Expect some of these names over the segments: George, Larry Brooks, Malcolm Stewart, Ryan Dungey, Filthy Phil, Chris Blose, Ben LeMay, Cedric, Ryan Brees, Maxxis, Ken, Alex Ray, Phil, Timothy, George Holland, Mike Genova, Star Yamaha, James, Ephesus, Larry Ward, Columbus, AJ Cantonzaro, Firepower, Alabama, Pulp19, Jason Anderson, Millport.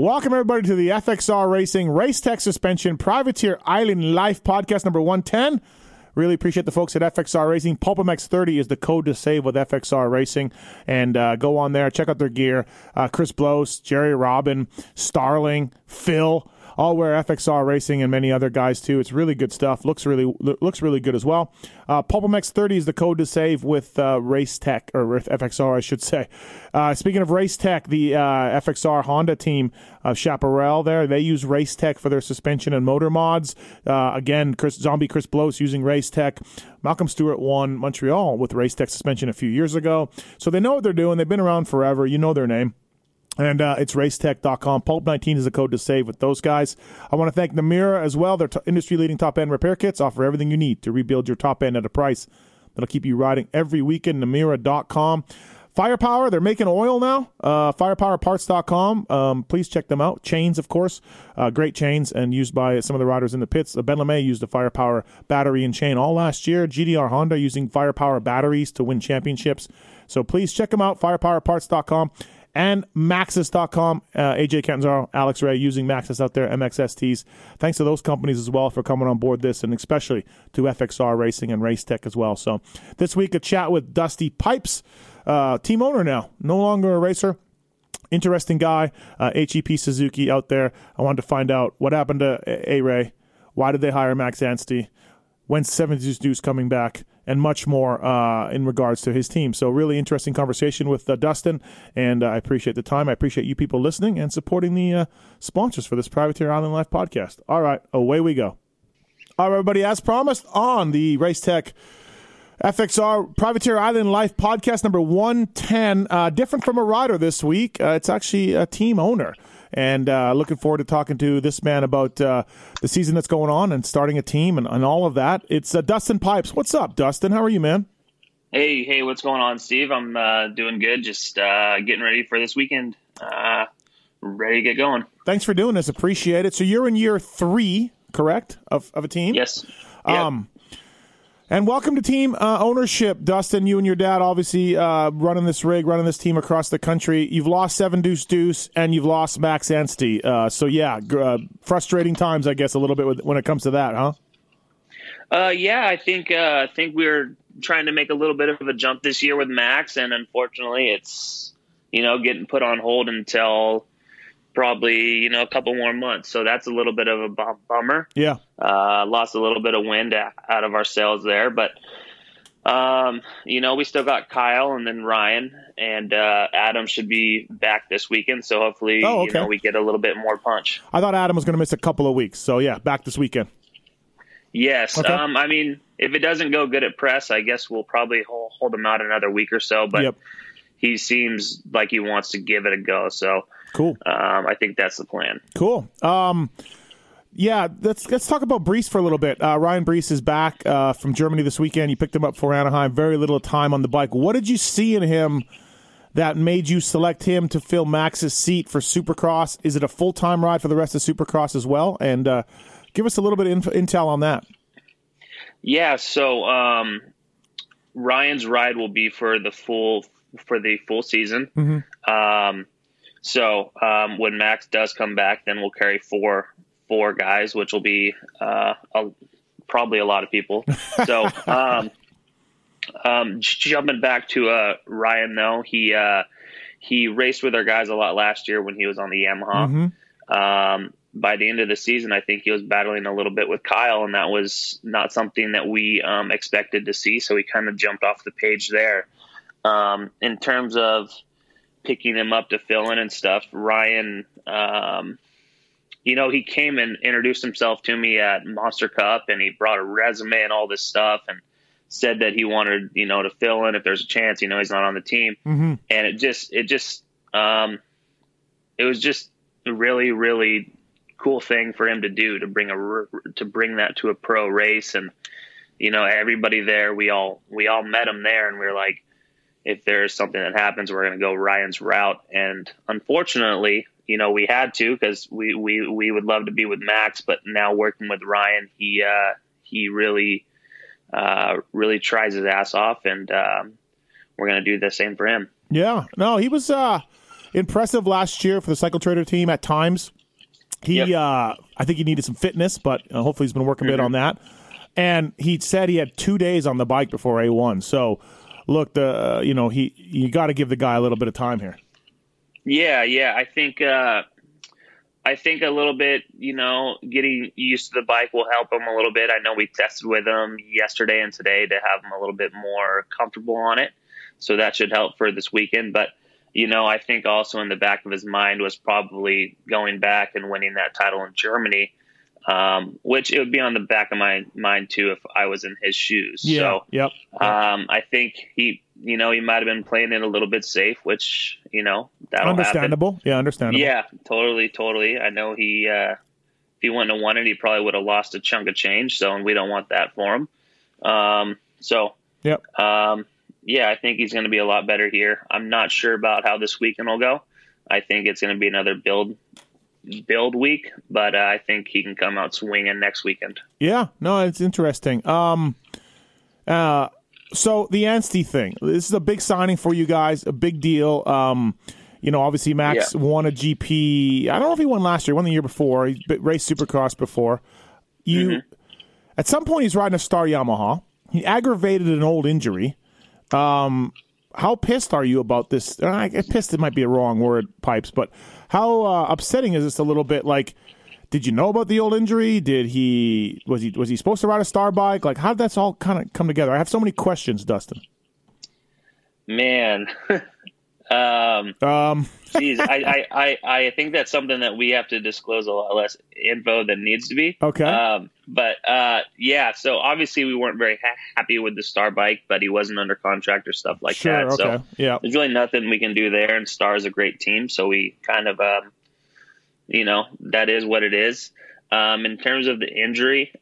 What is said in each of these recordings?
Welcome, everybody, to the FXR Racing Race Tech Suspension Privateer Island Life Podcast number 110. Really appreciate the folks at FXR Racing. PulpMX30 is the code to save with FXR Racing. And go on there, check out their gear. Chris Blose, Jerry Robin, Starling, Phil, all wear FXR Racing and many other guys too. It's really good stuff. Looks really good as well. PulpMX30 is the code to save with Race Tech, or with FXR, I should say. Speaking of Race Tech, the FXR Honda team of Chaparral there, they use Race Tech for their suspension and motor mods. Again, Chris Blose using Race Tech. Malcolm Stewart won Montreal with Race Tech suspension a few years ago. So they know what they're doing. They've been around forever. You know their name. And it's racetech.com. Pulp19 is the code to save with those guys. I want to thank Namura as well. Their industry-leading top-end repair kits offer everything you need to rebuild your top-end at a price that'll keep you riding every weekend. Namura.com. Firepower, they're making oil now. Firepowerparts.com. Please check them out. Chains, of course. Great chains and used by some of the riders in the pits. Ben LeMay used a Firepower battery and chain all last year. GDR Honda using Firepower batteries to win championships. So please check them out. Firepowerparts.com. And Maxxis.com, AJ Cantonzaro, Alex Ray using Maxxis out there, MXSTs. Thanks to those companies as well for coming on board this, and especially to FXR Racing and Race Tech as well. So this week, a chat with Dustin Pipes, team owner now, no longer a racer. Interesting guy, HEP Suzuki out there. I wanted to find out what happened to A-Ray, why did they hire Max Anstey, when's 70s Deuce coming back, and much more in regards to his team. So really interesting conversation with Dustin, and I appreciate the time. I appreciate you people listening and supporting the sponsors for this Privateer Island Life podcast. All right, away we go. All right, everybody, as promised on the Race Tech FXR Privateer Island Life podcast number 110. Different from a rider this week. It's actually a team owner. And looking forward to talking to this man about the season that's going on and starting a team and all of that. It's Dustin Pipes. What's up, Dustin? How are you, man? Hey, what's going on, Steve? I'm doing good. Just getting ready for this weekend. Ready to get going. Thanks for doing this. Appreciate it. So you're in year 3, correct, of a team? Yes. Yep. And welcome to team ownership, Dustin. You and your dad obviously running this rig, running this team across the country. You've lost 7 Deuce, and you've lost Max Anstey. Frustrating times, I guess, a little bit when it comes to that, huh? I think we were trying to make a little bit of a jump this year with Max, and unfortunately, it's getting put on hold until probably a couple more months, so that's a little bit of a bummer. Lost a little bit of wind out of our sails there, but we still got Kyle and then Ryan, and Adam should be back this weekend, so hopefully we get a little bit more punch. I thought Adam was going to miss a couple of weeks, so yeah, back this weekend. Yes. Okay. I mean, if it doesn't go good at press, I guess we'll probably hold him out another week or so, but yep. He seems like he wants to give it a go, so cool. I think that's the plan. Cool. Let's talk about Brees for a little bit. Ryan Brees is back from Germany this weekend. You picked him up for Anaheim. Very little time on the bike. What did you see in him that made you select him to fill Max's seat for Supercross? Is it a full-time ride for the rest of Supercross as well? And give us a little bit of intel on that. Yeah, so Ryan's ride will be for the full season. Mm-hmm. So when Max does come back, then we'll carry four guys, which will be probably a lot of people. So jumping back to Ryan, though, he raced with our guys a lot last year when he was on the Yamaha. Mm-hmm. By the end of the season, I think he was battling a little bit with Kyle, and that was not something that we expected to see. So he kind of jumped off the page there. In terms of picking him up to fill in and stuff, Ryan, he came and introduced himself to me at Monster Cup, and he brought a resume and all this stuff and said that he wanted, to fill in if there's a chance, he's not on the team. Mm-hmm. And it was just a really, really cool thing for him to do, to bring that to a pro race. And, everybody there, we all met him there, and we were like, if there's something that happens, we're going to go Ryan's route. And unfortunately, we had to, because we would love to be with Max, but now working with Ryan, he really tries his ass off, and we're going to do the same for him. Yeah, no, he was impressive last year for the Cycle Trader team at times. I think he needed some fitness, but hopefully he's been working a bit on that. And he said he had 2 days on the bike before A1. So, look, you got to give the guy a little bit of time here. Yeah. I think a little bit, getting used to the bike will help him a little bit. I know we tested with him yesterday and today to have him a little bit more comfortable on it. So that should help for this weekend. But, I think also in the back of his mind was probably going back and winning that title in Germany, which it would be on the back of my mind too if I was in his shoes. I think he might have been playing it a little bit safe, which that'll understandable. Happen. Yeah, understandable. Yeah, totally. I know he if he wouldn't have won it, he probably would have lost a chunk of change. So, and we don't want that for him. I think he's going to be a lot better here. I'm not sure about how this weekend will go. I think it's going to be another build week, but I think he can come out swinging next weekend. Yeah, no, it's interesting. So the Anstey thing, this is a big signing for you guys, a big deal. Obviously Max won a GP. I don't know if he won last year, he won the year before. He raced Supercross before. At some point, he's riding a Star Yamaha. He aggravated an old injury. How pissed are you about this? Pissed, it might be a wrong word, Pipes, but how upsetting is this a little bit? Like, did you know about the old injury? Was he supposed to ride a Star bike? Like, how did that all kind of come together? I have so many questions, Dustin. Man. Geez, I think that's something that we have to disclose a lot less info than needs to be. Okay. So obviously we weren't very happy with the Star bike, but he wasn't under contract or stuff like that. Okay. So there's really nothing we can do there. And Star is a great team, so we kind of, that is what it is. In terms of the injury,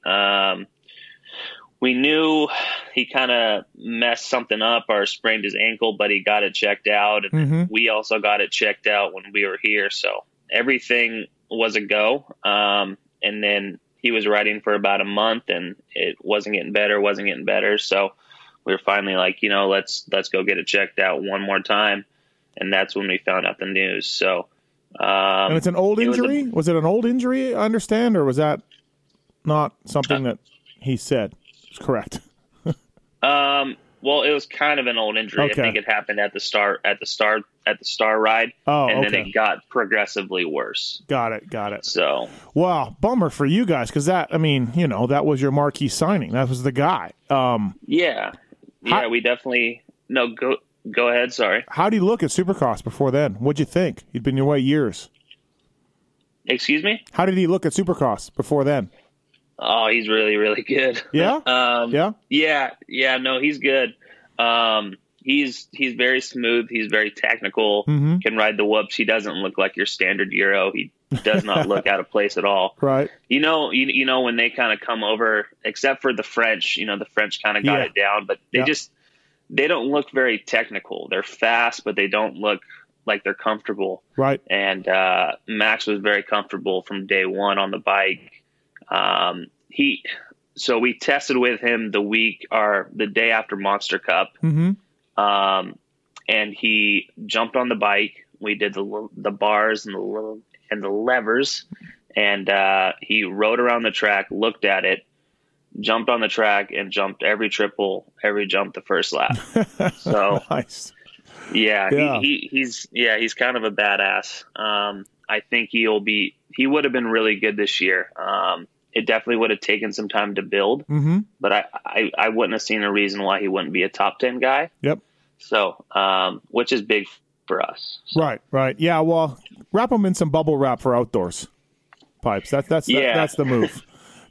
we knew he kind of messed something up or sprained his ankle, but he got it checked out. And we also got it checked out when we were here. So everything was a go. And then he was riding for about a month and it wasn't getting better. So we were finally like, let's go get it checked out one more time. And that's when we found out the news. So, and it's an old injury? Was it an old injury, I understand? Or was that not something that he said? Correct. Well, it was kind of an old injury. Okay. I think it happened at the Star ride, then it got progressively worse. Got it. So, wow, bummer for you guys, because that was your marquee signing. That was the guy. We definitely. No, go ahead. Sorry. How do you look at Supercross before then? What'd you think? He'd been your way years. Excuse me. How did he look at Supercross before then? Oh, he's really, really good. Yeah? He's good. He's very smooth. He's very technical. Can ride the whoops. He doesn't look like your standard Euro. He does not look out of place at all. Right. When they kind of come over, except for the French, the French kind of got it down, but they just, they don't look very technical. They're fast, but they don't look like they're comfortable. Right. And Max was very comfortable from day one on the bike. We tested with him the day after Monster Cup. And he jumped on the bike. We did the bars and the levers, and he rode around the track, looked at it, jumped on the track, and jumped every triple, every jump the first lap. So nice. He's kind of a badass. I think he would have been really good this year. It definitely would have taken some time to build, but I wouldn't have seen a reason why he wouldn't be a top 10 guy. Yep. So, which is big for us. So. Right. Yeah. Well, wrap him in some bubble wrap for outdoors, Pipes. That's the move.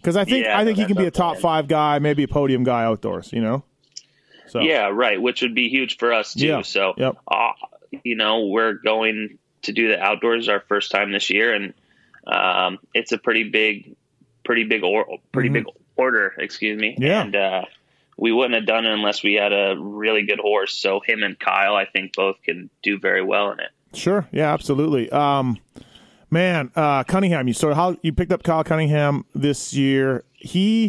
Cause I think he can be a top 5 guy, maybe a podium guy outdoors, So. Yeah. Right. Which would be huge for us too. Yeah. So, we're going to do the outdoors our first time this year. And, it's a pretty big order, excuse me. Yeah. And we wouldn't have done it unless we had a really good horse. So him and Kyle, I think both can do very well in it. Sure. Yeah, absolutely. Cunningham, how you picked up Kyle Cunningham this year. He's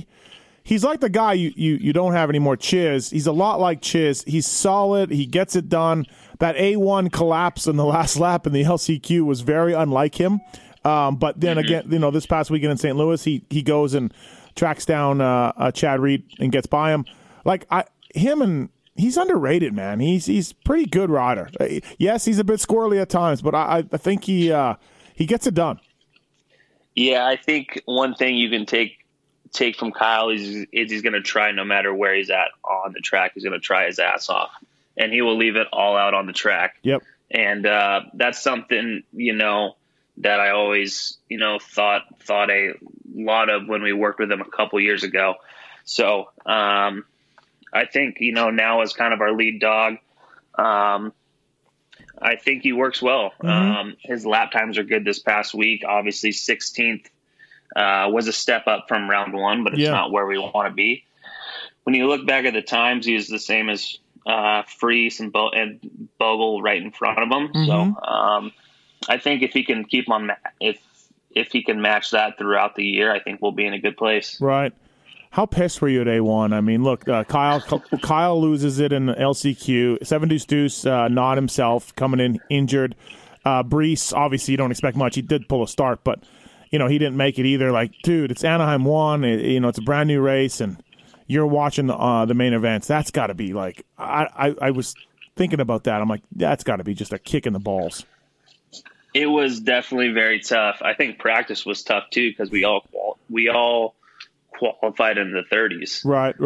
like the guy you don't have anymore, Chiz. He's a lot like Chiz. He's solid. He gets it done. that A1 collapse in the last lap in the LCQ was very unlike him. But then again, you know, this past weekend in St. Louis, he goes and tracks down Chad Reed and gets by him. Like he's underrated, man. He's pretty good rider. Yes, he's a bit squirrely at times, but I think he gets it done. Yeah, I think one thing you can take from Kyle is he's going to try no matter where he's at on the track. He's going to try his ass off, and he will leave it all out on the track. Yep. And that's something, you know, that I always, you know, thought a lot of when we worked with him a couple years ago. So I think, you know, now as kind of our lead dog, I think he works well. Mm-hmm. His lap times are good this past week. Obviously 16th was a step up from round one, but it's not where we want to be. When you look back at the times, he's the same as Freese and Bogle right in front of him. Mm-hmm. So I think if he can keep on, if he can match that throughout the year, I think we'll be in a good place. Right. How pissed were you at A1? I mean, look, Kyle loses it in the LCQ. Seven Deuce Deuce, not himself, coming in injured. Brees, obviously, you don't expect much. He did pull a start, but you know he didn't make it either. Like, dude, it's Anaheim 1. You know, it's a brand new race, and you're watching the main events. That's got to be like, I was thinking about that. I'm like, that's got to be just a kick in the balls. It was definitely very tough. I think practice was tough too because we all qualified in the 30s. Right.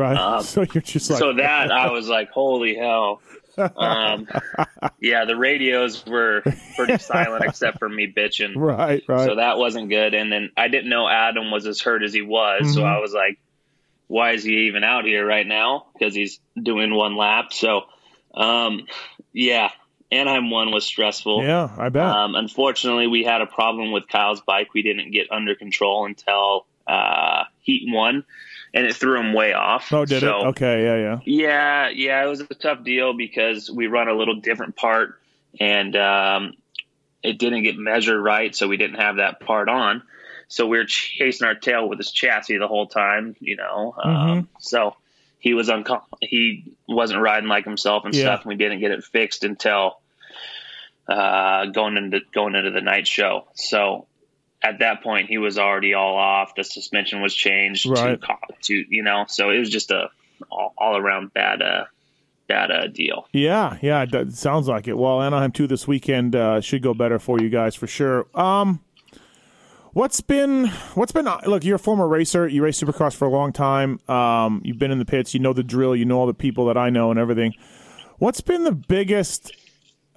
So you're just like, so that I was like, holy hell. Yeah, the radios were pretty silent except for me bitching. Right. So that wasn't good. And then I didn't know Adam was as hurt as he was. Mm-hmm. So I was like, why is he even out here right now? Because he's doing one lap. So, yeah, Anaheim 1 was stressful. Yeah, I bet. Unfortunately, we had a problem with Kyle's bike. We didn't get under control until heat 1, and it threw him way off. Oh, did it? Okay, yeah. It was a tough deal because we run a little different part, and it didn't get measured right, so we didn't have that part on. So we were chasing our tail with his chassis the whole time, you know. So he was he wasn't riding like himself and stuff, and we didn't get it fixed until going into the night show. So at that point, he was already all off. The suspension was changed to, you know, so it was just a all around bad deal. Yeah, it sounds like it. Well, Anaheim 2 this weekend should go better for you guys for sure. What's been? Look, you're a former racer. You raced Supercross for a long time. You've been in the pits. You know the drill. You know all the people that I know and everything. What's been the biggest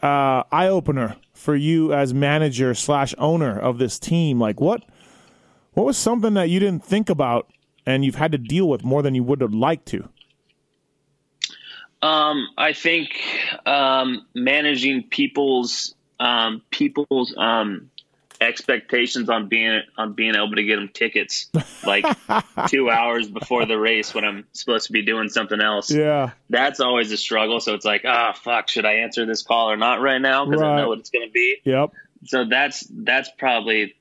eye opener for you as manager / owner of this team? Like what was something that you didn't think about and you've had to deal with more than you would have liked to? I think managing people's expectations on being able to get them tickets like 2 hours before the race when I'm supposed to be doing something else. Yeah, that's always a struggle. So it's like, fuck, should I answer this call or not right now? Because I know what it's going to be. Yep. So that's probably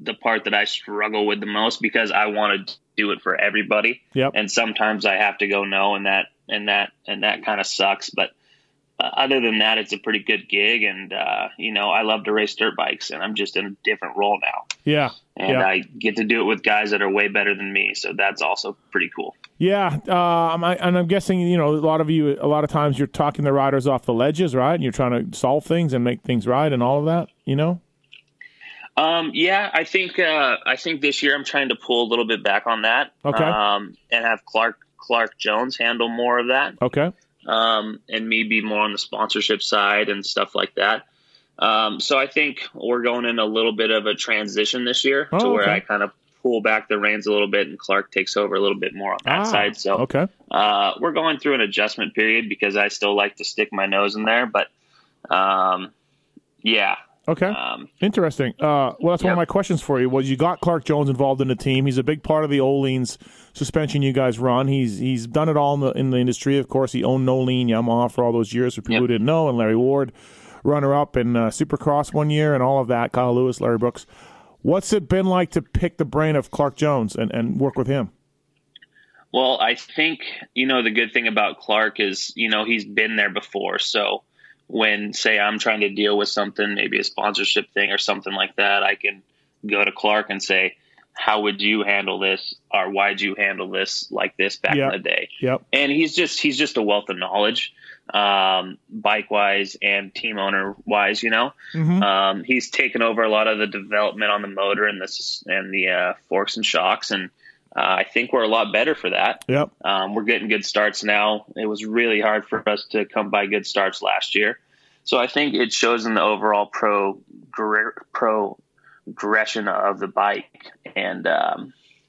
the part that I struggle with the most because I want to do it for everybody. Yep. And sometimes I have to go no, and that kind of sucks. But other than that, it's a pretty good gig, and you know, I love to race dirt bikes, and I'm just in a different role now. Yeah, and I get to do it with guys that are way better than me, so that's also pretty cool. Yeah, I'm guessing, you know, a lot of times you're talking the riders off the ledges, right? And you're trying to solve things and make things right, and all of that, you know. Yeah, I think this year I'm trying to pull a little bit back on that. Okay. And have Clark Jones handle more of that. Okay. And me be more on the sponsorship side and stuff like that. So I think we're going in a little bit of a transition this year to where I kind of pull back the reins a little bit and Clark takes over a little bit more on that side. So we're going through an adjustment period because I still like to stick my nose in there. But yeah. Okay. Interesting. Well, that's one of my questions for you. Was you got Clark Jones involved in the team? He's a big part of the Öhlins suspension you guys run. He's done it all in the industry. Of course, he owned Öhlins Yamaha for all those years for people who didn't know, and Larry Ward, runner-up in Supercross one year and all of that, Kyle Lewis, Larry Brooks. What's it been like to pick the brain of Clark Jones and work with him? Well, I think, you know, the good thing about Clark is, you know, he's been there before, so when, say, I'm trying to deal with something, maybe a sponsorship thing or something like that, I can go to Clark and say, how would you handle this? Or why'd you handle this like this back in the day? Yep. And he's just a wealth of knowledge, bike wise and team owner wise, you know. Mm-hmm. He's taken over a lot of the development on the motor and the forks and shocks. And I think we're a lot better for that. Yep. We're getting good starts now. It was really hard for us to come by good starts last year. So I think it shows in the overall progression of the bike. And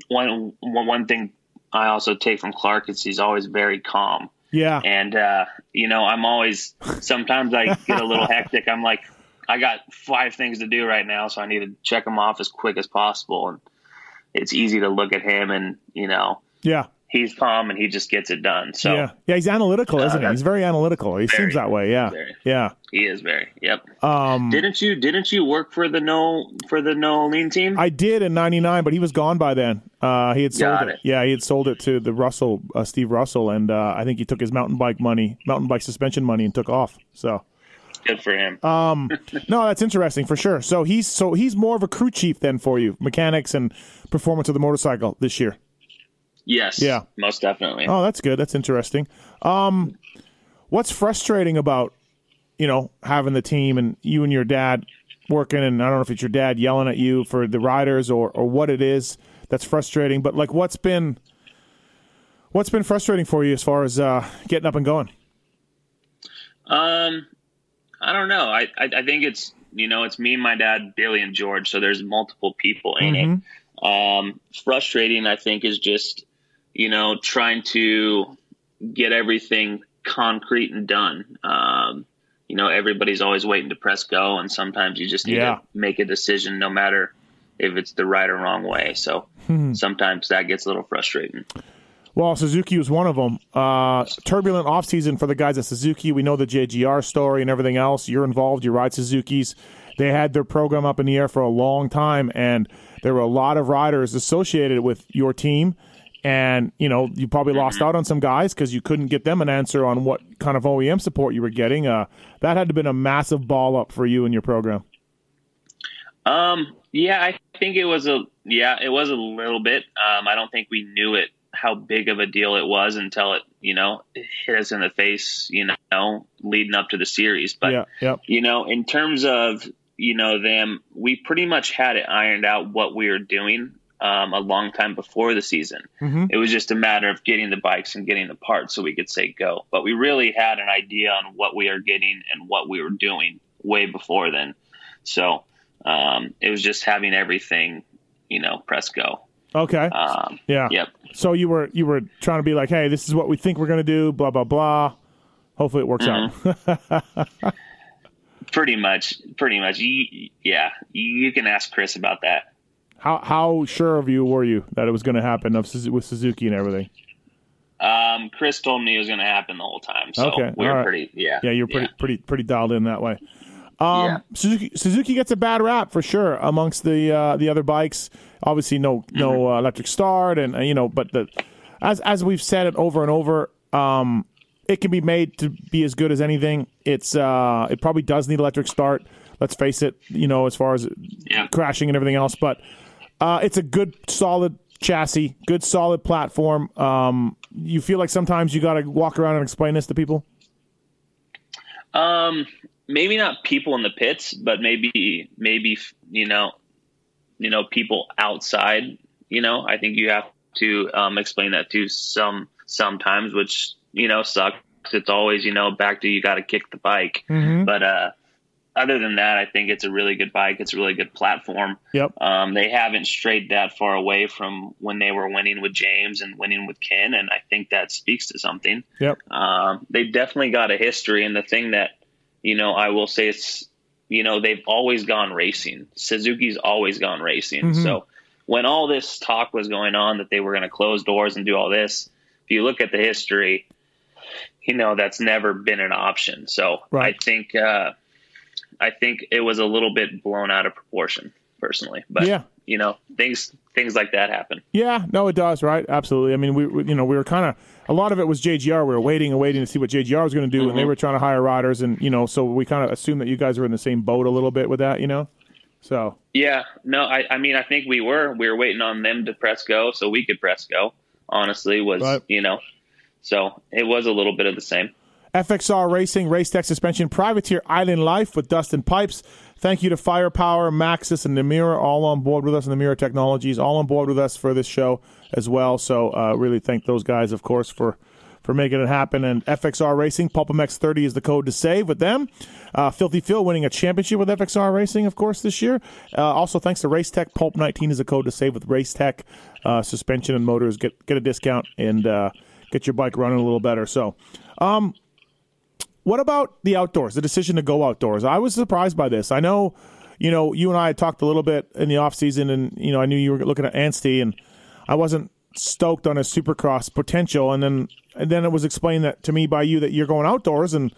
one thing I also take from Clark is he's always very calm. Yeah. And you know, I'm always, sometimes I get a little hectic. I'm like, I got 5 things to do right now, so I need to check them off as quick as possible. And it's easy to look at him and, you know, yeah, he's calm and he just gets it done. So yeah, he's analytical, isn't he? He's very analytical. He seems that way. Yeah. Yeah. He is very. Yep. Didn't you work for the No Lean team? I did in '99, but he was gone by then. He had sold it. Yeah, he had sold it to the Russell, Steve Russell, and I think he took his mountain bike suspension money, and took off. So good for him. No, that's interesting for sure. So he's more of a crew chief then for you, mechanics and performance of the motorcycle this year. Yes. Yeah. Most definitely. Oh, that's good. That's interesting. What's frustrating about, you know, having the team and you and your dad working, and I don't know if it's your dad yelling at you for the riders or what it is that's frustrating, but like what's been frustrating for you as far as getting up and going? I don't know. I think it's, you know, it's me, my dad, Billy, and George. So there's multiple people in it. Frustrating, I think, is just, you know, trying to get everything concrete and done. You know, everybody's always waiting to press go, and sometimes you just need to make a decision no matter if it's the right or wrong way. So sometimes that gets a little frustrating. Well, Suzuki was one of them. Turbulent offseason for the guys at Suzuki. We know the JGR story and everything else. You're involved. You ride Suzukis. They had their program up in the air for a long time, and there were a lot of riders associated with your team. And, you know, you probably lost out on some guys because you couldn't get them an answer on what kind of OEM support you were getting. That had to have been a massive ball up for you and your program. Yeah, I think it was a little bit. I don't think we knew it, how big of a deal it was until it, you know, hit us in the face, you know, leading up to the series. But, you know, in terms of, you know, them, we pretty much had it ironed out what we were doing a long time before the season. It was just a matter of getting the bikes and getting the parts so we could say go. But we really had an idea on what we are getting and what we were doing way before then. So it was just having everything, you know, press go. Okay. So you were trying to be like, hey, this is what we think we're going to do, blah, blah, blah. Hopefully it works out. Pretty much. Yeah, you can ask Chris about that. How sure of you were you that it was going to happen with Suzuki and everything? Chris told me it was going to happen the whole time, so we were pretty. Yeah, you're pretty dialed in that way. Suzuki gets a bad rap for sure amongst the other bikes. Obviously, no electric start, and you know, but as we've said it over and over. It can be made to be as good as anything. It's it probably does need electric start. Let's face it, you know, as far as crashing and everything else. But it's a good, solid chassis, good, solid platform. You feel like sometimes you got to walk around and explain this to people? Maybe not people in the pits, but maybe you know, people outside. You know, I think you have to explain that to sometimes, which, you know, sucks. It's always, you know, back to you got to kick the bike. But other than that, I think it's a really good bike. It's a really good platform. They haven't strayed that far away from when they were winning with James and winning with Ken, and I think that speaks to something. They've definitely got a history, and the thing that, you know, I will say is, you know, they've always gone racing. Suzuki's always gone racing. So when all this talk was going on that they were going to close doors and do all this, if you look at the history, you know, that's never been an option. So I think it was a little bit blown out of proportion personally, but you know, things like that happen. Yeah, no, it does, right? Absolutely. I mean, we were kind of, a lot of it was JGR. We were waiting to see what JGR was going to do, mm-hmm. and they were trying to hire riders, and you know, so we kind of assumed that you guys were in the same boat a little bit with that, you know. So yeah, no, I mean, I think we were waiting on them to press go so we could press go. Honestly, was right. You know, so it was a little bit of the same. FXR Racing, Race Tech Suspension, Privateer Island Life with Dustin Pipes. Thank you to Firepower, Maxxis, and Namura, all on board with us, and Namura Technologies, all on board with us for this show as well. So really thank those guys, of course, for making it happen. And FXR Racing, PulpMX 30 is the code to save with them. Filthy Phil winning a championship with FXR Racing, of course, this year. Also, thanks to Race Tech, Pulp 19 is the code to save with Race Tech. Suspension and motors, get a discount and get your bike running a little better. So, what about the outdoors, the decision to go outdoors? I was surprised by this. I know, you know, you and I had talked a little bit in the offseason, and, you know, I knew you were looking at Anstey, and I wasn't stoked on his supercross potential. And then it was explained that to me by you that you're going outdoors, and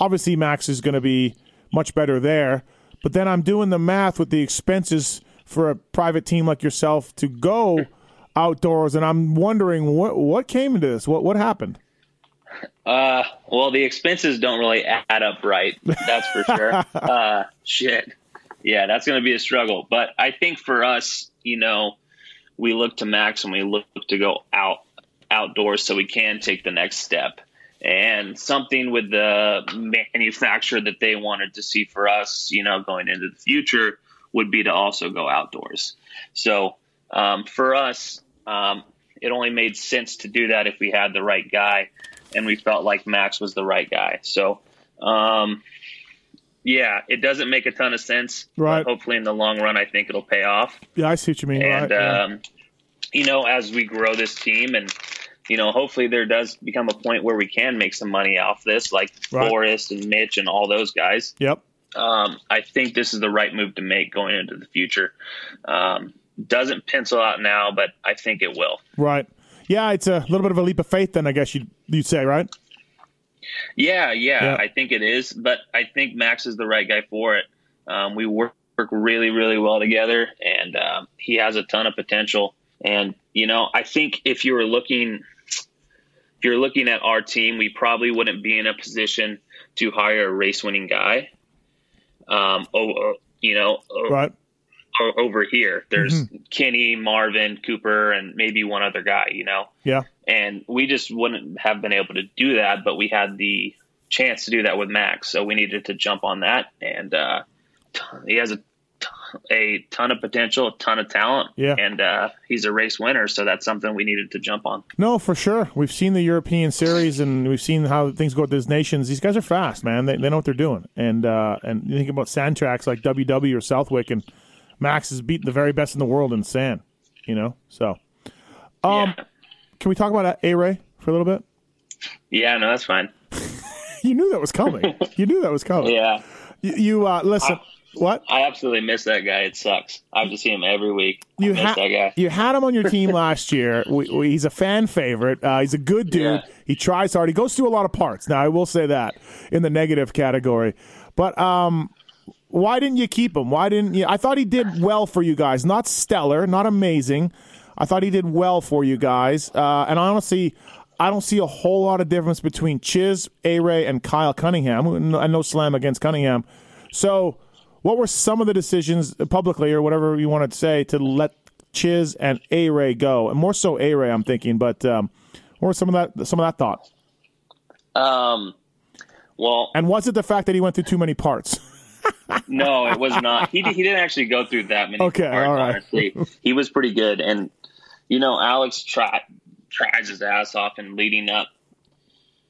obviously Max is going to be much better there. But then I'm doing the math with the expenses for a private team like yourself to go outdoors, and I'm wondering what came into this? What happened? Well, the expenses don't really add up right. That's for sure. Shit. Yeah, that's going to be a struggle. But I think for us, you know, we look to Max and we look to go outdoors so we can take the next step. And something with the manufacturer that they wanted to see for us, you know, going into the future would be to also go outdoors. So for us, it only made sense to do that if we had the right guy. And we felt like Max was the right guy. So, yeah, it doesn't make a ton of sense. Right. But hopefully in the long run, I think it'll pay off. Yeah, I see what you mean. And, right. You know, as we grow this team and, you know, hopefully there does become a point where we can make some money off this, like right. Forrest and Mitch and all those guys. Yep. I think this is the right move to make going into the future. Doesn't pencil out now, but I think it will. Right. Yeah, it's a little bit of a leap of faith then, I guess you'd say, right? Yeah, I think it is. But I think Max is the right guy for it. We work really, really well together, and he has a ton of potential. And, you know, I think if you're looking at our team, we probably wouldn't be in a position to hire a race-winning guy. Right. Over here there's mm-hmm. Kenny, Marvin, Cooper, and maybe one other guy, you know. Yeah. And we just wouldn't have been able to do that, but we had the chance to do that with Max, so we needed to jump on that. And he has a ton of potential, a ton of talent. Yeah. And he's a race winner, so that's something we needed to jump on. No, for sure. We've seen the European series and we've seen how things go with these nations. These guys are fast, man. They know what they're doing. And you think about sand tracks like WW or Southwick, and Max is beating the very best in the world in sand, you know? So, yeah. Can we talk about A-Ray for a little bit? Yeah, no, that's fine. You knew that was coming. Yeah. You listen, what? I absolutely miss that guy. It sucks. I have to see him every week. That guy. You had him on your team last year. He's a fan favorite. He's a good dude. Yeah. He tries hard. He goes through a lot of parts. Now, I will say that in the negative category. But, why didn't you keep him? Why didn't you? I thought he did well for you guys. Not stellar, not amazing. I thought he did well for you guys. And honestly, I don't see a whole lot of difference between Chiz, A-Ray, and Kyle Cunningham. And no slam against Cunningham. So what were some of the decisions publicly or whatever you want to say to let Chiz and A-Ray go? And more so A-Ray, I'm thinking. But what were some of that thought? Well, and was it the fact that he went through too many parts? No, it was not. He didn't actually go through that many. Okay, parts, all right. Honestly. He was pretty good, and you know, Alex tries his ass off and leading up,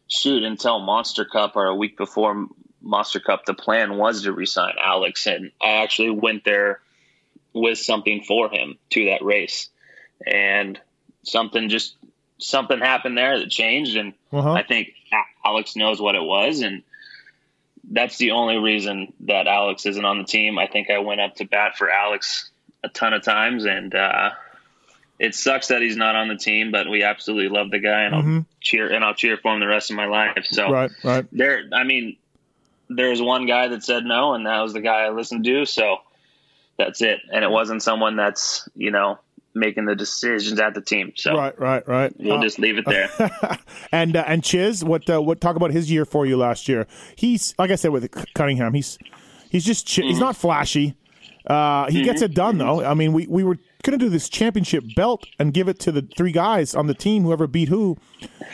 shoot, until Monster Cup or a week before Monster Cup. The plan was to re-sign Alex, and I actually went there with something for him to that race, and something happened there that changed, and I think Alex knows what it was, and. That's the only reason that Alex isn't on the team. I think I went up to bat for Alex a ton of times, and it sucks that he's not on the team, but we absolutely love the guy, and mm-hmm. I'll cheer for him the rest of my life. So right. There was one guy that said no, and that was the guy I listened to. So that's it. And it wasn't someone that's, you know, making the decisions at the team. So right. We'll just leave it there. And Chiz, what talk about his year for you last year? He's, like I said with Cunningham, he's just he's not flashy. He gets it done though. I mean, we were going to do this championship belt and give it to the three guys on the team, whoever beat who,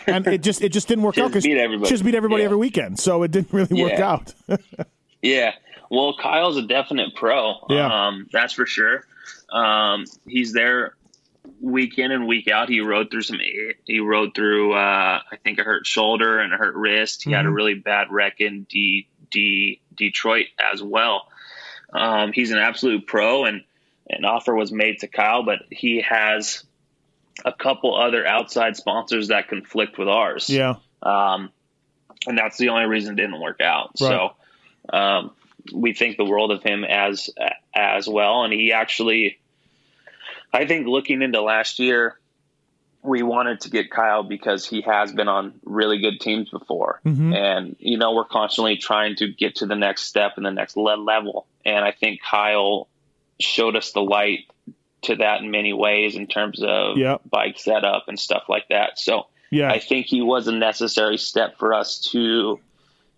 and it just didn't work out because Chiz beat everybody every weekend, so it didn't really work out. Well, Kyle's a definite pro. That's for sure. He's there week in and week out. He rode through I think a hurt shoulder and a hurt wrist. He had a really bad wreck in Detroit as well. He's an absolute pro, and an offer was made to Kyle, but he has a couple other outside sponsors that conflict with ours. And that's the only reason it didn't work out. Right. So we think the world of him as well. And he actually, I think looking into last year, we wanted to get Kyle because he has been on really good teams before. And, you know, we're constantly trying to get to the next step and the next level. And I think Kyle showed us the light to that in many ways in terms of bike setup and stuff like that. So I think he was a necessary step for us to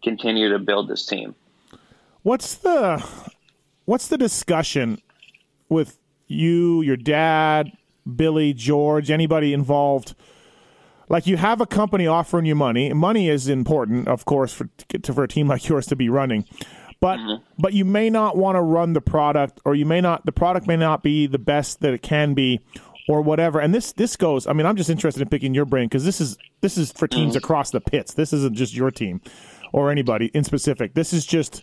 continue to build this team. What's the discussion with you, your dad, Billy, George, anybody involved? Like, you have a company offering you money. Money is important, of course, for a team like yours to be running. But you may not want to run the product, or the product may not be the best that it can be, or whatever. And this goes, I mean, I'm just interested in picking your brain, because this is for teams across the pits. This isn't just your team or anybody in specific. This is just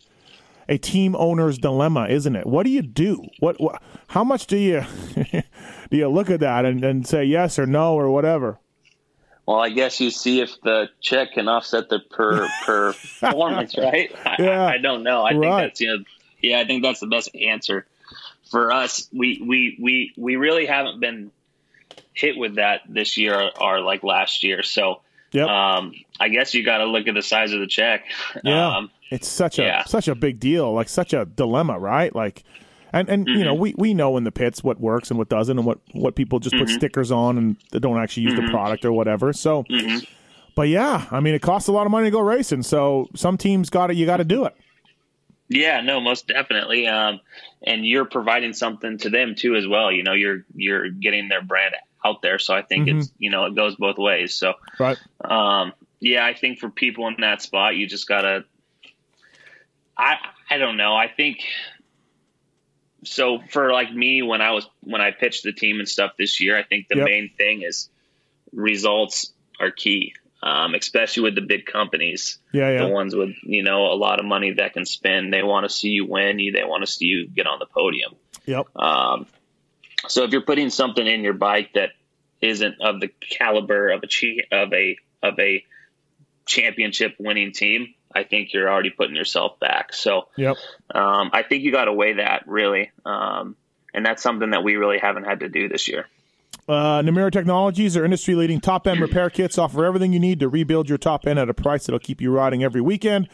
a team owner's dilemma, isn't it? What do you do? What how much do you do you look at that and say yes or no or whatever? Well, I guess you see if the check can offset the per performance, right? I don't know. I think that's I think that's the best answer for us. We really haven't been hit with that this year or like last year. So I guess you got to look at the size of the check. It's such a big deal, like such a dilemma, right? Like, and you know, we know in the pits what works and what doesn't, and what people just put stickers on and they don't actually use the product or whatever. So, but yeah, I mean, it costs a lot of money to go racing. So some teams got it. You got to do it. Yeah, no, most definitely. And you're providing something to them too, as well. You know, you're getting their brand out there. So I think it's, you know, it goes both ways. So, I think for people in that spot, you just gotta, I don't know. I think, so for like me, when I pitched the team and stuff this year, I think the main thing is results are key, especially with the big companies, the ones with, you know, a lot of money that can spend. They want to see you win. They want to see you get on the podium. So if you're putting something in your bike that isn't of the caliber of a championship winning team, I think you're already putting yourself back. So I think you got to weigh that, really. And that's something that we really haven't had to do this year. Namura Technologies are industry-leading top-end repair kits, offer everything you need to rebuild your top end at a price that'll keep you riding every weekend,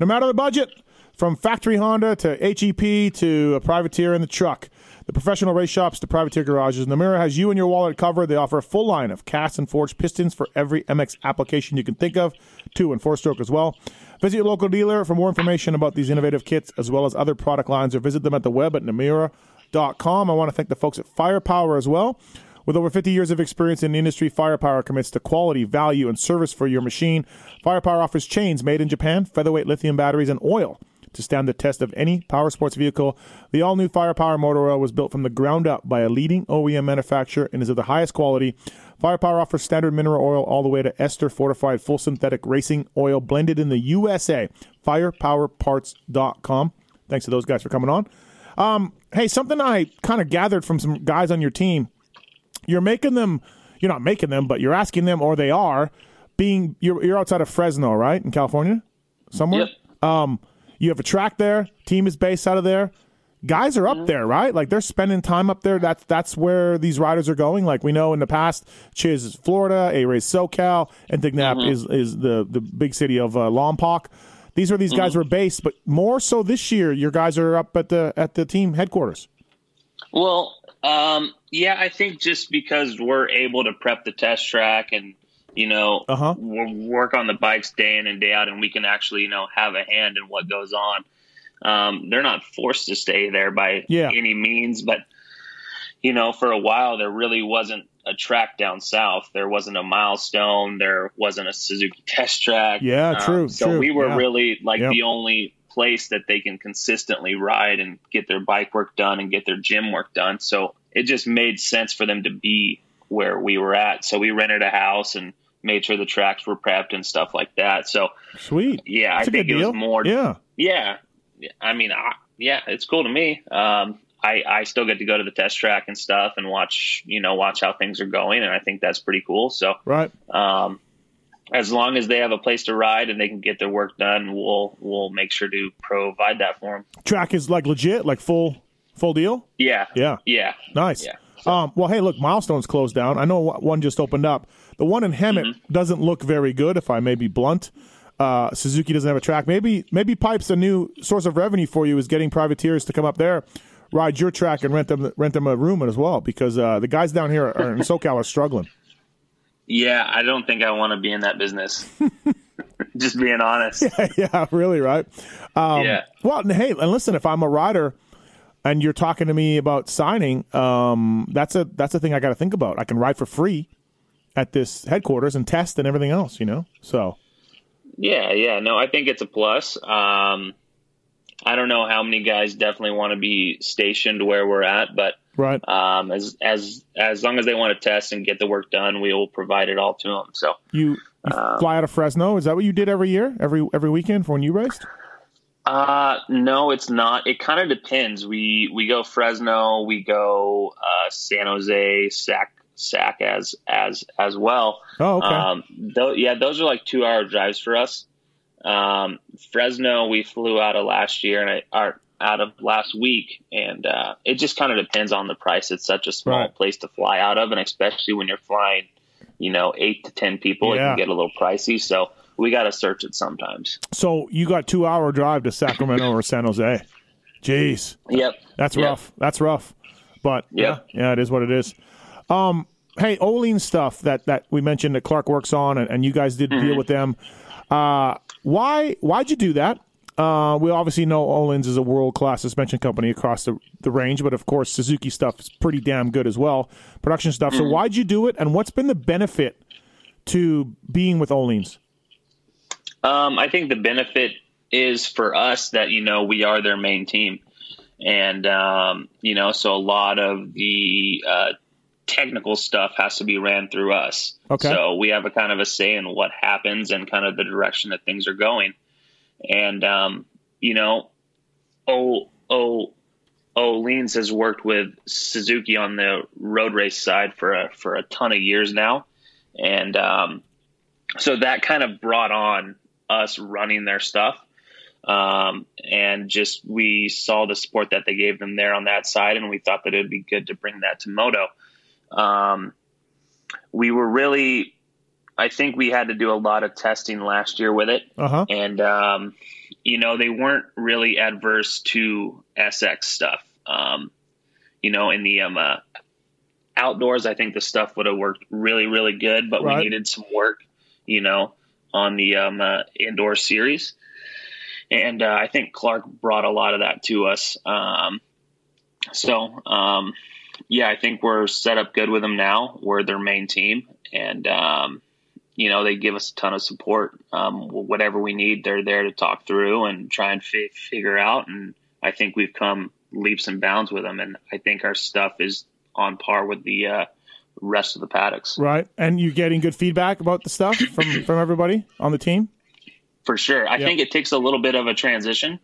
no matter the budget, from factory Honda to HEP to a privateer in the truck. The professional race shops to privateer garages, Namura has you and your wallet covered. They offer a full line of cast and forged pistons for every MX application you can think of, 2- and 4-stroke as well. Visit your local dealer for more information about these innovative kits as well as other product lines, or visit them at the web at namura.com. I want to thank the folks at Firepower as well. With over 50 years of experience in the industry, Firepower commits to quality, value, and service for your machine. Firepower offers chains made in Japan, featherweight lithium batteries, and oil to stand the test of any power sports vehicle. The all-new Firepower motor oil was built from the ground up by a leading OEM manufacturer and is of the highest quality. Firepower offers standard mineral oil all the way to ester fortified full synthetic racing oil blended in the USA. Firepowerparts.com. Thanks to those guys for coming on. Hey, something I kind of gathered from some guys on your team, you're not making them, but you're asking them, or they are, you're outside of Fresno, right? In California? Somewhere? Yep. You have a track there. Team is based out of there. Guys are up there, right? Like, they're spending time up there. That's where these riders are going. Like, we know in the past, Chiz is Florida, A-Ray's SoCal, and Dignap is the big city of Lompoc. These guys were based, but more so this year, your guys are up at the team headquarters. Well, yeah, I think just because we're able to prep the test track and, you know, work on the bikes day in and day out, and we can actually, you know, have a hand in what goes on. They're not forced to stay there by any means, but, you know, for a while there really wasn't a track down south. There wasn't a milestone. There wasn't a Suzuki test track. So we were really like the only place that they can consistently ride and get their bike work done and get their gym work done. So it just made sense for them to be where we were at. So we rented a house and made sure the tracks were prepped and stuff like that. So sweet. Yeah. That's I think it deal. Was more. Yeah. Yeah. I mean, yeah, it's cool to me. I still get to go to the test track and stuff and watch how things are going. And I think that's pretty cool. So, right. As long as they have a place to ride and they can get their work done, we'll make sure to provide that for them. Track is like legit, like full deal. Yeah. Yeah. Yeah. Nice. Yeah. Well, hey, look, Milestone's closed down. I know one just opened up. The one in Hemet doesn't look very good, if I may be blunt. Suzuki doesn't have a track. Maybe Pipes, a new source of revenue for you is getting privateers to come up there, ride your track, and rent them a room as well, because the guys down here in SoCal are struggling. Yeah, I don't think I want to be in that business. Just being honest. Yeah, really, right? Yeah. Well, hey, and listen, if I'm a rider and you're talking to me about signing, that's a thing I got to think about. I can ride for free at this headquarters and test and everything else, you know? So. Yeah. No, I think it's a plus. I don't know how many guys definitely want to be stationed where we're at, but right. As long as they want to test and get the work done, we will provide it all to them. So you fly out of Fresno? Is that what you did every year, every weekend for when you raced? No, it's not. It kind of depends. We go Fresno, we go San Jose, Sac as well. Oh, okay. Those are like 2-hour drives for us. Fresno, we flew out of last year and out of last week, and it just kind of depends on the price. It's such a small place to fly out of, and especially when you're flying, you know, 8 to 10 people, it can get a little pricey. So we got to search it sometimes. So you got 2-hour drive to Sacramento or San Jose. Jeez. Yep. That's rough. That's rough. But yeah, it is what it is. Hey, Öhlins stuff that we mentioned that Clark works on, and you guys did deal with them. Why'd you do that? We obviously know Öhlins is a world-class suspension company across the range, but of course Suzuki stuff is pretty damn good as well, production stuff. So why'd you do it, and what's been the benefit to being with Öhlins? I think the benefit is for us that, you know, we are their main team, and you know, so a lot of the technical stuff has to be ran through us. Okay. So we have a kind of a say in what happens and kind of the direction that things are going. And, you know, Öhlins has worked with Suzuki on the road race side for a ton of years now. And, so that kind of brought on us running their stuff. And just, we saw the support that they gave them there on that side, and we thought that it'd be good to bring that to moto. We were really, I think we had to do a lot of testing last year with it. And, you know, they weren't really adverse to SX stuff. You know, in the, outdoors, I think the stuff would have worked really, really good, but we needed some work, you know, on the, indoor series. And, I think Clark brought a lot of that to us. Yeah, I think we're set up good with them now. We're their main team, and, you know, they give us a ton of support. Whatever we need, they're there to talk through and try and figure out, and I think we've come leaps and bounds with them, and I think our stuff is on par with the rest of the paddocks. Right, and you're getting good feedback about the stuff from everybody on the team? For sure. I think it takes a little bit of a transition.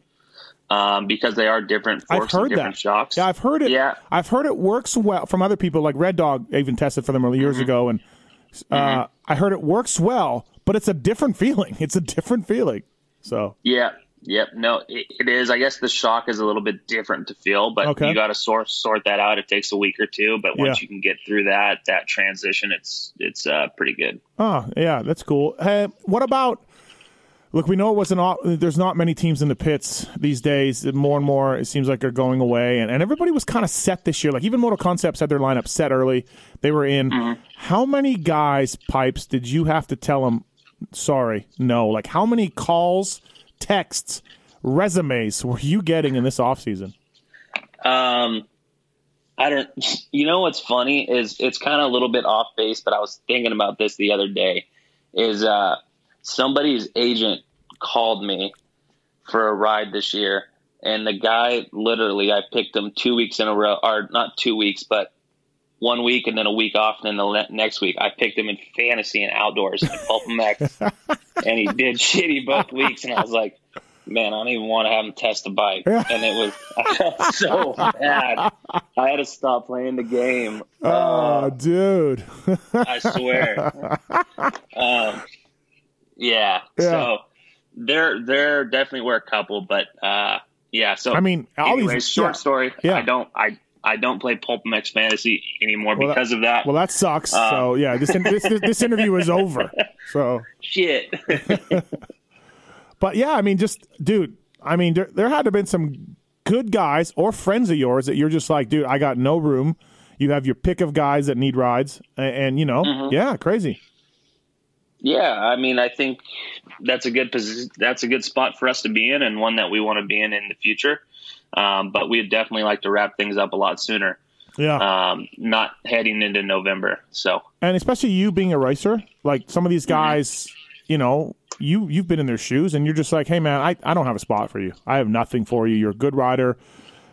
Because they are different forks and different shocks. Yeah, I've heard it. Yeah. I've heard it works well from other people, like Red Dog even tested for them years ago, and I heard it works well, but it's a different feeling. It's a different feeling. So no, it is. I guess the shock is a little bit different to feel, but you got to sort that out. It takes a week or two, but once you can get through that transition, it's pretty good. Oh yeah, that's cool. Hey, what about Look, we know it wasn't. There's not many teams in the pits these days. More and more, it seems like they're going away, and everybody was kind of set this year. Like even Moto Concepts had their lineup set early. They were in. Mm-hmm. How many guys, Pipes, did you have to tell them? Sorry, no. Like how many calls, texts, resumes were you getting in this off season? I don't. You know what's funny is it's kind of a little bit off base, but I was thinking about this the other day. Somebody's agent called me for a ride this year, and the guy literally, I picked him 2 weeks in a row, or not 2 weeks, but 1 week and then a week off, and then the next week I picked him in fantasy and outdoors and PulpMX, and he did shitty both weeks, and I was like, man, I don't even want to have him test a bike. And it was, I felt so bad. I had to stop playing the game. Oh, dude. I swear. Yeah. So there definitely were a couple, but yeah. So I mean, anyways, short story. Yeah. I don't play PulpMX fantasy anymore because of that. Well, that sucks. So yeah, this interview is over. So shit. But yeah, I mean, just dude. I mean, there had to have been some good guys or friends of yours that you're just like, dude, I got no room. You have your pick of guys that need rides, and you know, mm-hmm. Yeah, crazy. Yeah, I mean, I think that's a good position. That's a good spot for us to be in, and one that we want to be in the future. But we'd definitely like to wrap things up a lot sooner. Yeah, not heading into November. So, and especially you being a racer, like some of these guys, mm-hmm. You know, you've been in their shoes, and you're just like, hey, man, I don't have a spot for you. I have nothing for you. You're a good rider.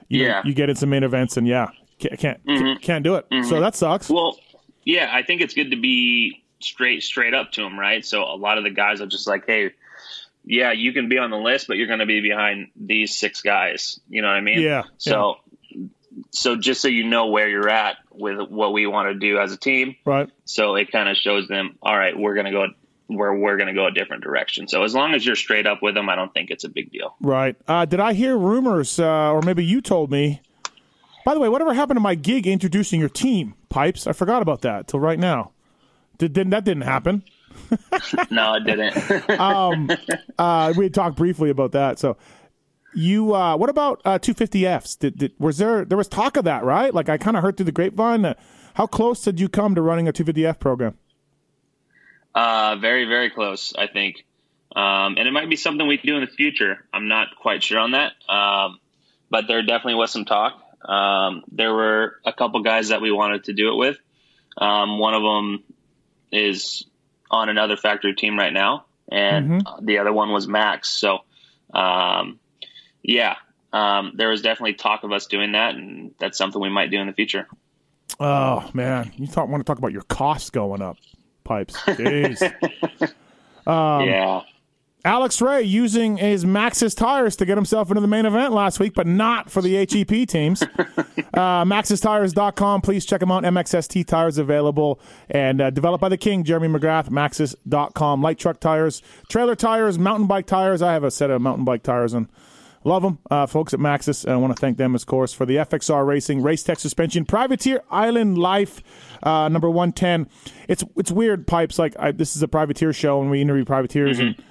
You get in some main events, and yeah, can't do it. Mm-hmm. So that sucks. Well, yeah, I think it's good to be straight up to them, right? So a lot of the guys are just like, hey, yeah, you can be on the list, but you're going to be behind these six guys. You know what I mean? Yeah. So just so you know where you're at with what we want to do as a team, right? So it kind of shows them, all right, we're going to go a different direction. So as long as you're straight up with them, I don't think it's a big deal. Right. Did I hear rumors, or maybe you told me, by the way, whatever happened to my gig introducing your team, Pipes? I forgot about that till right now. That didn't happen. No, it didn't. We had talked briefly about that. So you, what about 250Fs? Was there talk of that, right? Like I kind of heard through the grapevine. How close did you come to running a 250F program? Very, very close, I think. And it might be something we do in the future. I'm not quite sure on that. But there definitely was some talk. There were a couple guys that we wanted to do it with. One of them is on another factory team right now, and mm-hmm. The other one was Max. So, there was definitely talk of us doing that, and that's something we might do in the future. Oh man, you want to talk about your costs going up, Pipes? Jeez. Yeah. Alex Ray using his Maxxis tires to get himself into the main event last week, but not for the HEP teams. MaxxisTires.com. Please check them out. MXST tires available. And developed by the king, Jeremy McGrath, Maxxis.com. Light truck tires, trailer tires, mountain bike tires. I have a set of mountain bike tires and love them. Folks at Maxxis, I want to thank them, of course, for the FXR Racing, Race Tech Suspension, Privateer Island Life, number 110. It's weird, Pipes. Like this is a privateer show, and we interview privateers mm-hmm. and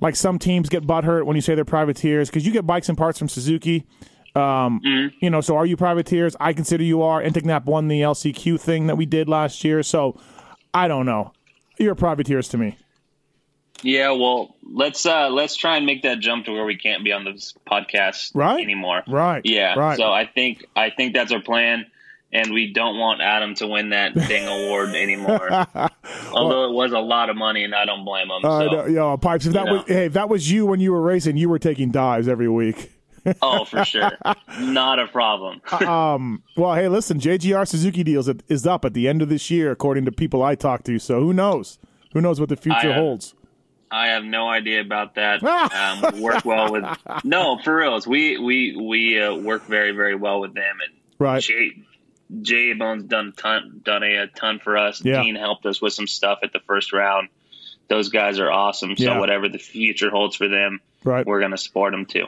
like some teams get butthurt when you say they're privateers because you get bikes and parts from Suzuki. You know, so are you privateers? I consider you are. Intignap won the LCQ thing that we did last year. So I don't know. You're privateers to me. Yeah, well, let's try and make that jump to where we can't be on this podcast anymore. Right. Yeah. Right. So I think that's our plan. And we don't want Adam to win that dang award anymore. Although it was a lot of money, and I don't blame him. Pipes, if that was you when you were racing, you were taking dives every week. Oh, for sure. Not a problem. Well, hey, listen, JGR Suzuki deals is up at the end of this year, according to people I talk to. So who knows? Who knows what the future holds? I have no idea about that. We work well with – no, for reals. We work very, very well with them. And J-Bone's done a ton for us. Yeah. Dean helped us with some stuff at the first round. Those guys are awesome. So whatever the future holds for them, we're going to support them too.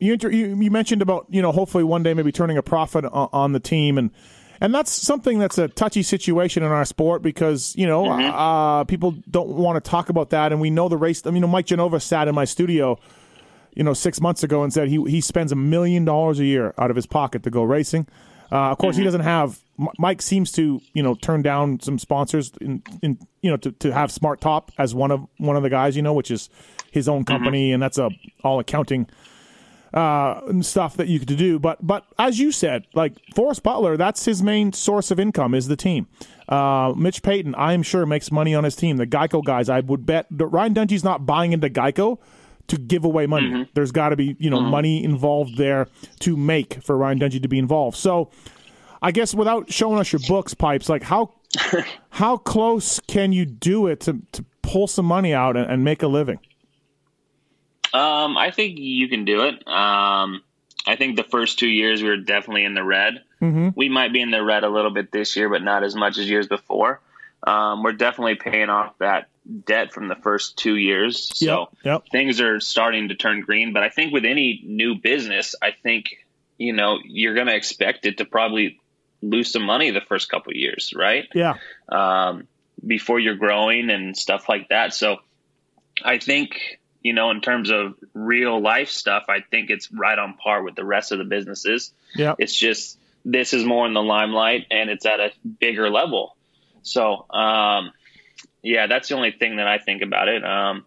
You mentioned about, you know, hopefully one day maybe turning a profit on the team, and And that's something that's a touchy situation in our sport because, you know, people don't want to talk about that. And we know the race. I mean, Mike Genova sat in my studio, you know, 6 months ago and said he spends $1 million a year out of his pocket to go racing. Of course, he doesn't have – Mike seems to, you know, turn down some sponsors, in you know, to have Smart Top as one of the guys, you know, which is his own company, and that's a all accounting stuff that you could do. But as you said, like Forrest Butler, that's his main source of income is the team. Mitch Payton, I'm sure, makes money on his team. The Geico guys, I would bet – Ryan Dungey's not buying into Geico to give away money. There's got to be, you know, money involved there to make for Ryan Dungey to be involved. So I guess without showing us your books, Pipes, like how close can you do it to pull some money out and make a living? I think you can do it. I think the first 2 years we were definitely in the red. We might be in the red a little bit this year, but not as much as years before. We're definitely paying off that debt from the first 2 years. So things are starting to turn green. But I think with any new business, I think, you know, you're going to expect it to probably lose some money the first couple of years, right? Before you're growing and stuff like that. So I think, you know, in terms of real life stuff, I think it's right on par with the rest of the businesses. It's just this is more in the limelight and it's at a bigger level. So, yeah, that's the only thing that I think about it. I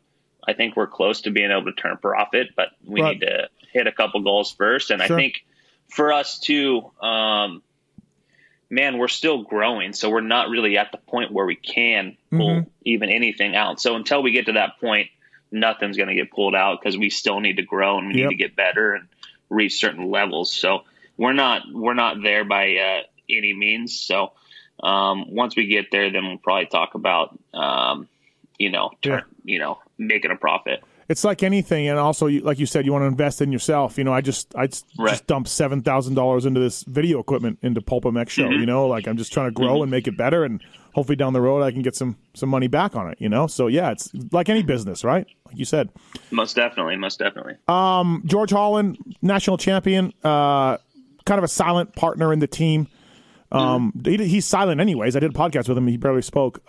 think we're close to being able to turn profit, but we need to hit a couple goals first. And I think for us too, man, we're still growing. So we're not really at the point where we can pull even anything out. So until we get to that point, nothing's going to get pulled out because we still need to grow and we need to get better and reach certain levels. So we're not there by any means. So, once we get there, then we'll probably talk about, making a profit. It's like anything. And also, like you said, you want to invest in yourself. You know, I just dumped $7,000 into this video equipment into PulpMX show, you know, like I'm just trying to grow and make it better. And hopefully down the road, I can get some money back on it, you know? So yeah, it's like any business, right? Like you said, most definitely. George Holland, national champion, kind of a silent partner in the team. He's silent anyways. I did a podcast with him. He barely spoke.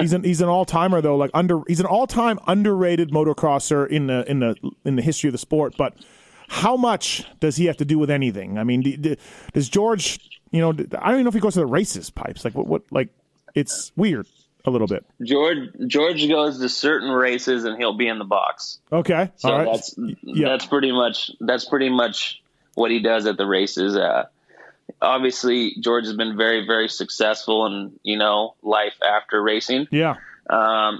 He's an all-timer though. Like he's an all-time underrated motocrosser in the history of the sport. But how much does he have to do with anything? I mean, does George? You know, I don't even know if he goes to the races. Pipes like what? Like it's weird a little bit. George goes to certain races and he'll be in the box. Okay, so all right. That's pretty much what he does at the races. Obviously, George has been very, very successful in, you know, life after racing. Yeah.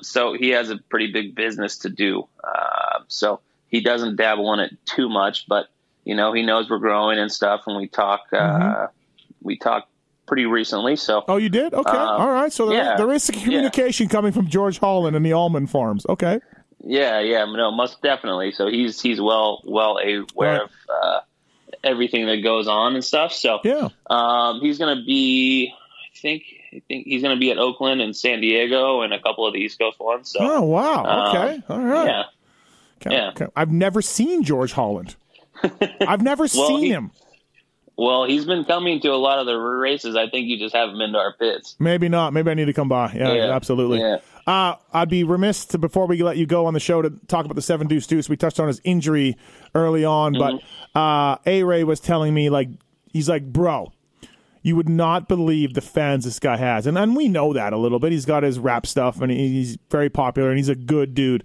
So he has a pretty big business to do. So he doesn't dabble in it too much, but, you know, he knows we're growing and stuff. And we talk pretty recently. So. Oh, you did? Okay. All right. So there is some communication coming from George Holland and the Almond Farms. Okay. Yeah. No, most definitely. So he's well aware of, everything that goes on and stuff. So he's going to be, I think he's going to be at Oakland and San Diego and a couple of the East Coast ones. So. Oh, wow. Okay. All right. Yeah. Okay. I've never seen George Holland. I've never seen him. Well, he's been coming to a lot of the races. I think you just haven't been to our pits. Maybe not. Maybe I need to come by. Yeah, absolutely. Yeah. I'd be remiss before we let you go on the show to talk about the Seven Deuce Deuce. We touched on his injury early on, but A-Ray was telling me, like, he's like, bro, you would not believe the fans this guy has. And we know that a little bit. He's got his rap stuff, and he's very popular, and he's a good dude.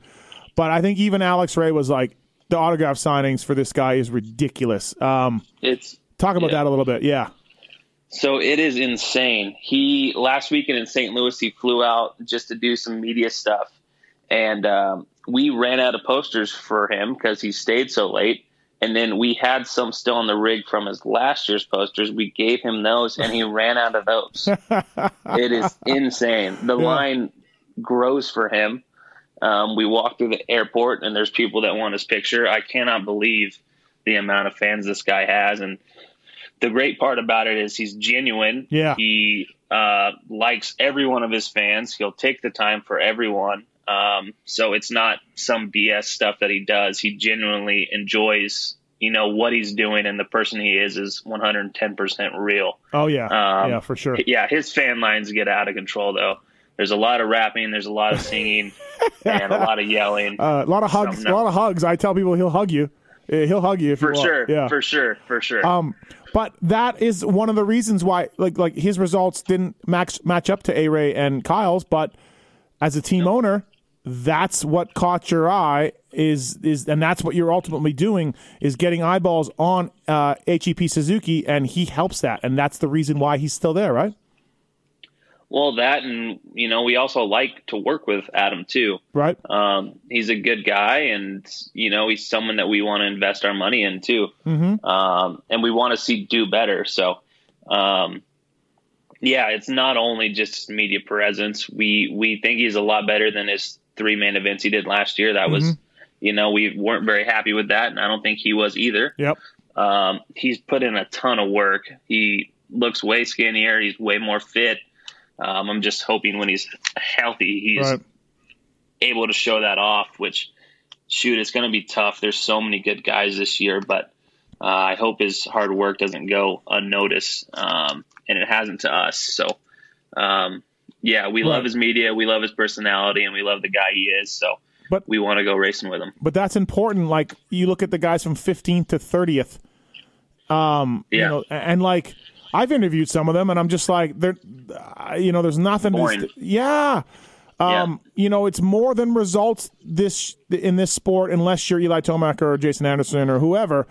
But I think even Alex Ray was like, the autograph signings for this guy is ridiculous. Talk about that a little bit, yeah. So it is insane. He last weekend in St. Louis, he flew out just to do some media stuff, and we ran out of posters for him because he stayed so late. And then we had some still on the rig from his last year's posters. We gave him those, and he ran out of those. It is insane. The line grows for him. We walked through the airport, and there's people that want his picture. I cannot believe the amount of fans this guy has, and the great part about it is he's genuine. Yeah. He likes every one of his fans. He'll take the time for everyone. So it's not some BS stuff that he does. He genuinely enjoys you know, what he's doing and the person he is 110% real. Oh, yeah. Yeah, for sure. Yeah, his fan lines get out of control, though. There's a lot of rapping. There's a lot of singing and a lot of yelling. A lot of hugs. A lot of hugs. I tell people he'll hug you. He'll hug you if you want. For sure. But that is one of the reasons why, like his results didn't match up to A-Ray and Kyle's. But as a team owner, that's what caught your eye is, and that's what you're ultimately doing is getting eyeballs on HEP Suzuki, and he helps that, and that's the reason why he's still there, right? Well, that, and you know, we also like to work with Adam too. Right. He's a good guy, and you know, he's someone that we want to invest our money in too. Mm-hmm. And we want to see do better. So, yeah, it's not only just media presence. We think he's a lot better than his 3-man events he did last year. That was, you know, we weren't very happy with that, and I don't think he was either. Yep. He's put in a ton of work. He looks way skinnier. He's way more fit. I'm just hoping when he's healthy, he's able to show that off, which, shoot, it's going to be tough. There's so many good guys this year, but I hope his hard work doesn't go unnoticed, and it hasn't to us. So, yeah, we love his media, we love his personality, and we love the guy he is, so we want to go racing with him. But that's important. Like, you look at the guys from 15th to 30th, you know, and, like, I've interviewed some of them, and I'm just like, they're, you know, there's nothing. You know, it's more than results in this sport, unless you're Eli Tomac or Jason Anderson or whoever.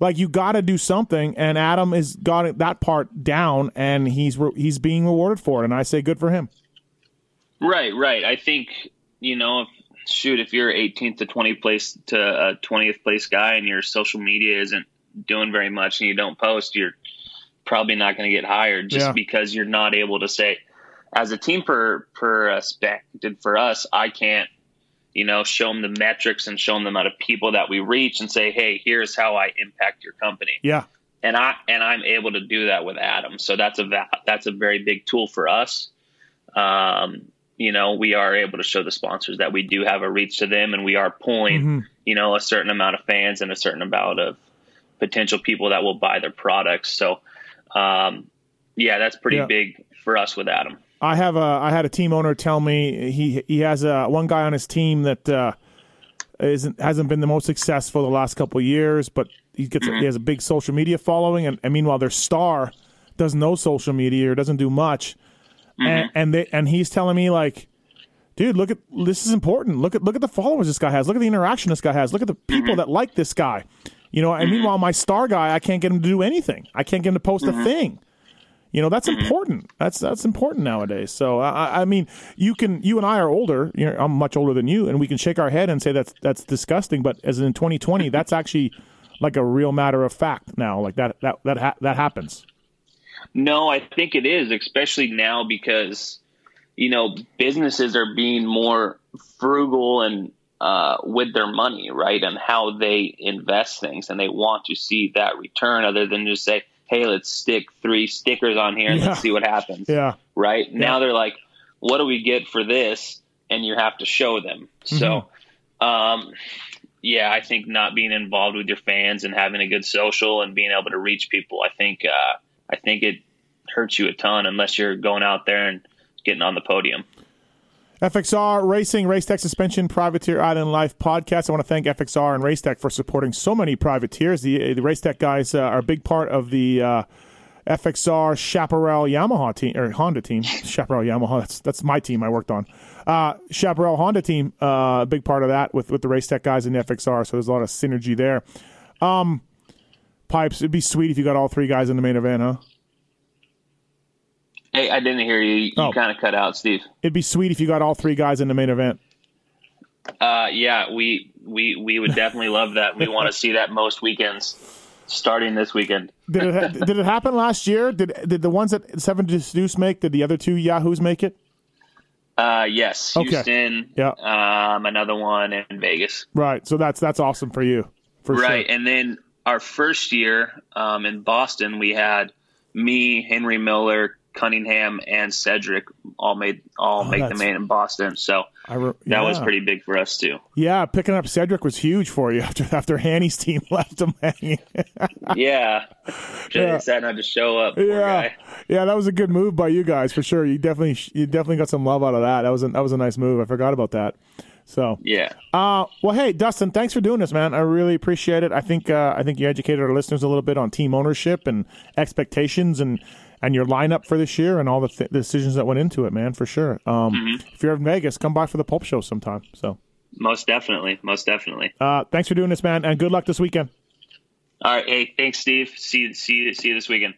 Like, you got to do something, and Adam has got that part down, and he's being rewarded for it, and I say good for him. Right. I think, you know, if you're 18th to 20th place to 20th place guy, and your social media isn't doing very much, and you don't post, you're probably not going to get hired just because you're not able to say, as a team spec did for us, I can't, you know, show them the metrics and show them the amount of people that we reach and say, hey, here's how I impact your company. Yeah. And I'm able to do that with Adam. So that's a very big tool for us. You know, we are able to show the sponsors that we do have a reach to them, and we are pulling, you know, a certain amount of fans and a certain amount of potential people that will buy their products. So, yeah, that's pretty big for us with Adam. I had a team owner tell me he has one guy on his team that hasn't been the most successful the last couple of years, but he has a big social media following, and meanwhile their star does no social media or doesn't do much, and he's telling me, like, dude, look at this is important. Look at the followers this guy has. Look at the interaction this guy has. Look at the people that like this guy. You know, and meanwhile, my star guy, I can't get him to do anything. I can't get him to post a thing. You know, that's important. That's important nowadays. So, I mean, you and I are older. You know, I'm much older than you, and we can shake our head and say that's disgusting. But as in 2020, that's actually like a real matter of fact now. Like that happens. No, I think it is, especially now because, you know, businesses are being more frugal and with their money, right, and how they invest things, and they want to see that return other than just say, hey, let's stick 3 stickers on here and let's see what happens. Right. Now they're like, what do we get for this? And you have to show them. So, yeah, I think not being involved with your fans and having a good social and being able to reach people, I think it hurts you a ton unless you're going out there and getting on the podium. FXR Racing, Race Tech Suspension, Privateer Island Life podcast. I want to thank FXR and Race Tech for supporting so many privateers. The Race Tech guys are a big part of the FXR Chaparral Yamaha team, or Honda team. Chaparral Yamaha, that's my team I worked on. Chaparral Honda team, a big part of that with the Race Tech guys and the FXR, so there's a lot of synergy there. Pipes, it'd be sweet if you got all 3 guys in the main event, huh? Hey, I didn't hear you. You kind of cut out, Steve. It'd be sweet if you got all 3 guys in the main event. Yeah, we would definitely love that. We want to see that most weekends, starting this weekend. Did it happen last year? Did the ones that Seven Deuce make? Did the other 2 Yahoos make it? Yes, okay. Houston. Yeah. Another one in Vegas. Right. So that's awesome for you. For right, sure. And then our first year in Boston, we had me, Henry Miller, Cunningham and Cedric all make the main in Boston. So that was pretty big for us too. Yeah, picking up Cedric was huge for you after Hanny's team left him hanging. Yeah, just decided not to show up. Yeah, that was a good move by you guys for sure. You definitely got some love out of that. That was a nice move. I forgot about that. So yeah. Well, hey, Dustin, thanks for doing this, man. I really appreciate it. I think you educated our listeners a little bit on team ownership and expectations and your lineup for this year and all the decisions that went into it, man, for sure. If you're in Vegas, come by for the Pulp Show sometime. So most definitely. Thanks for doing this, man, and good luck this weekend. All right, hey, thanks, Steve. See you this weekend.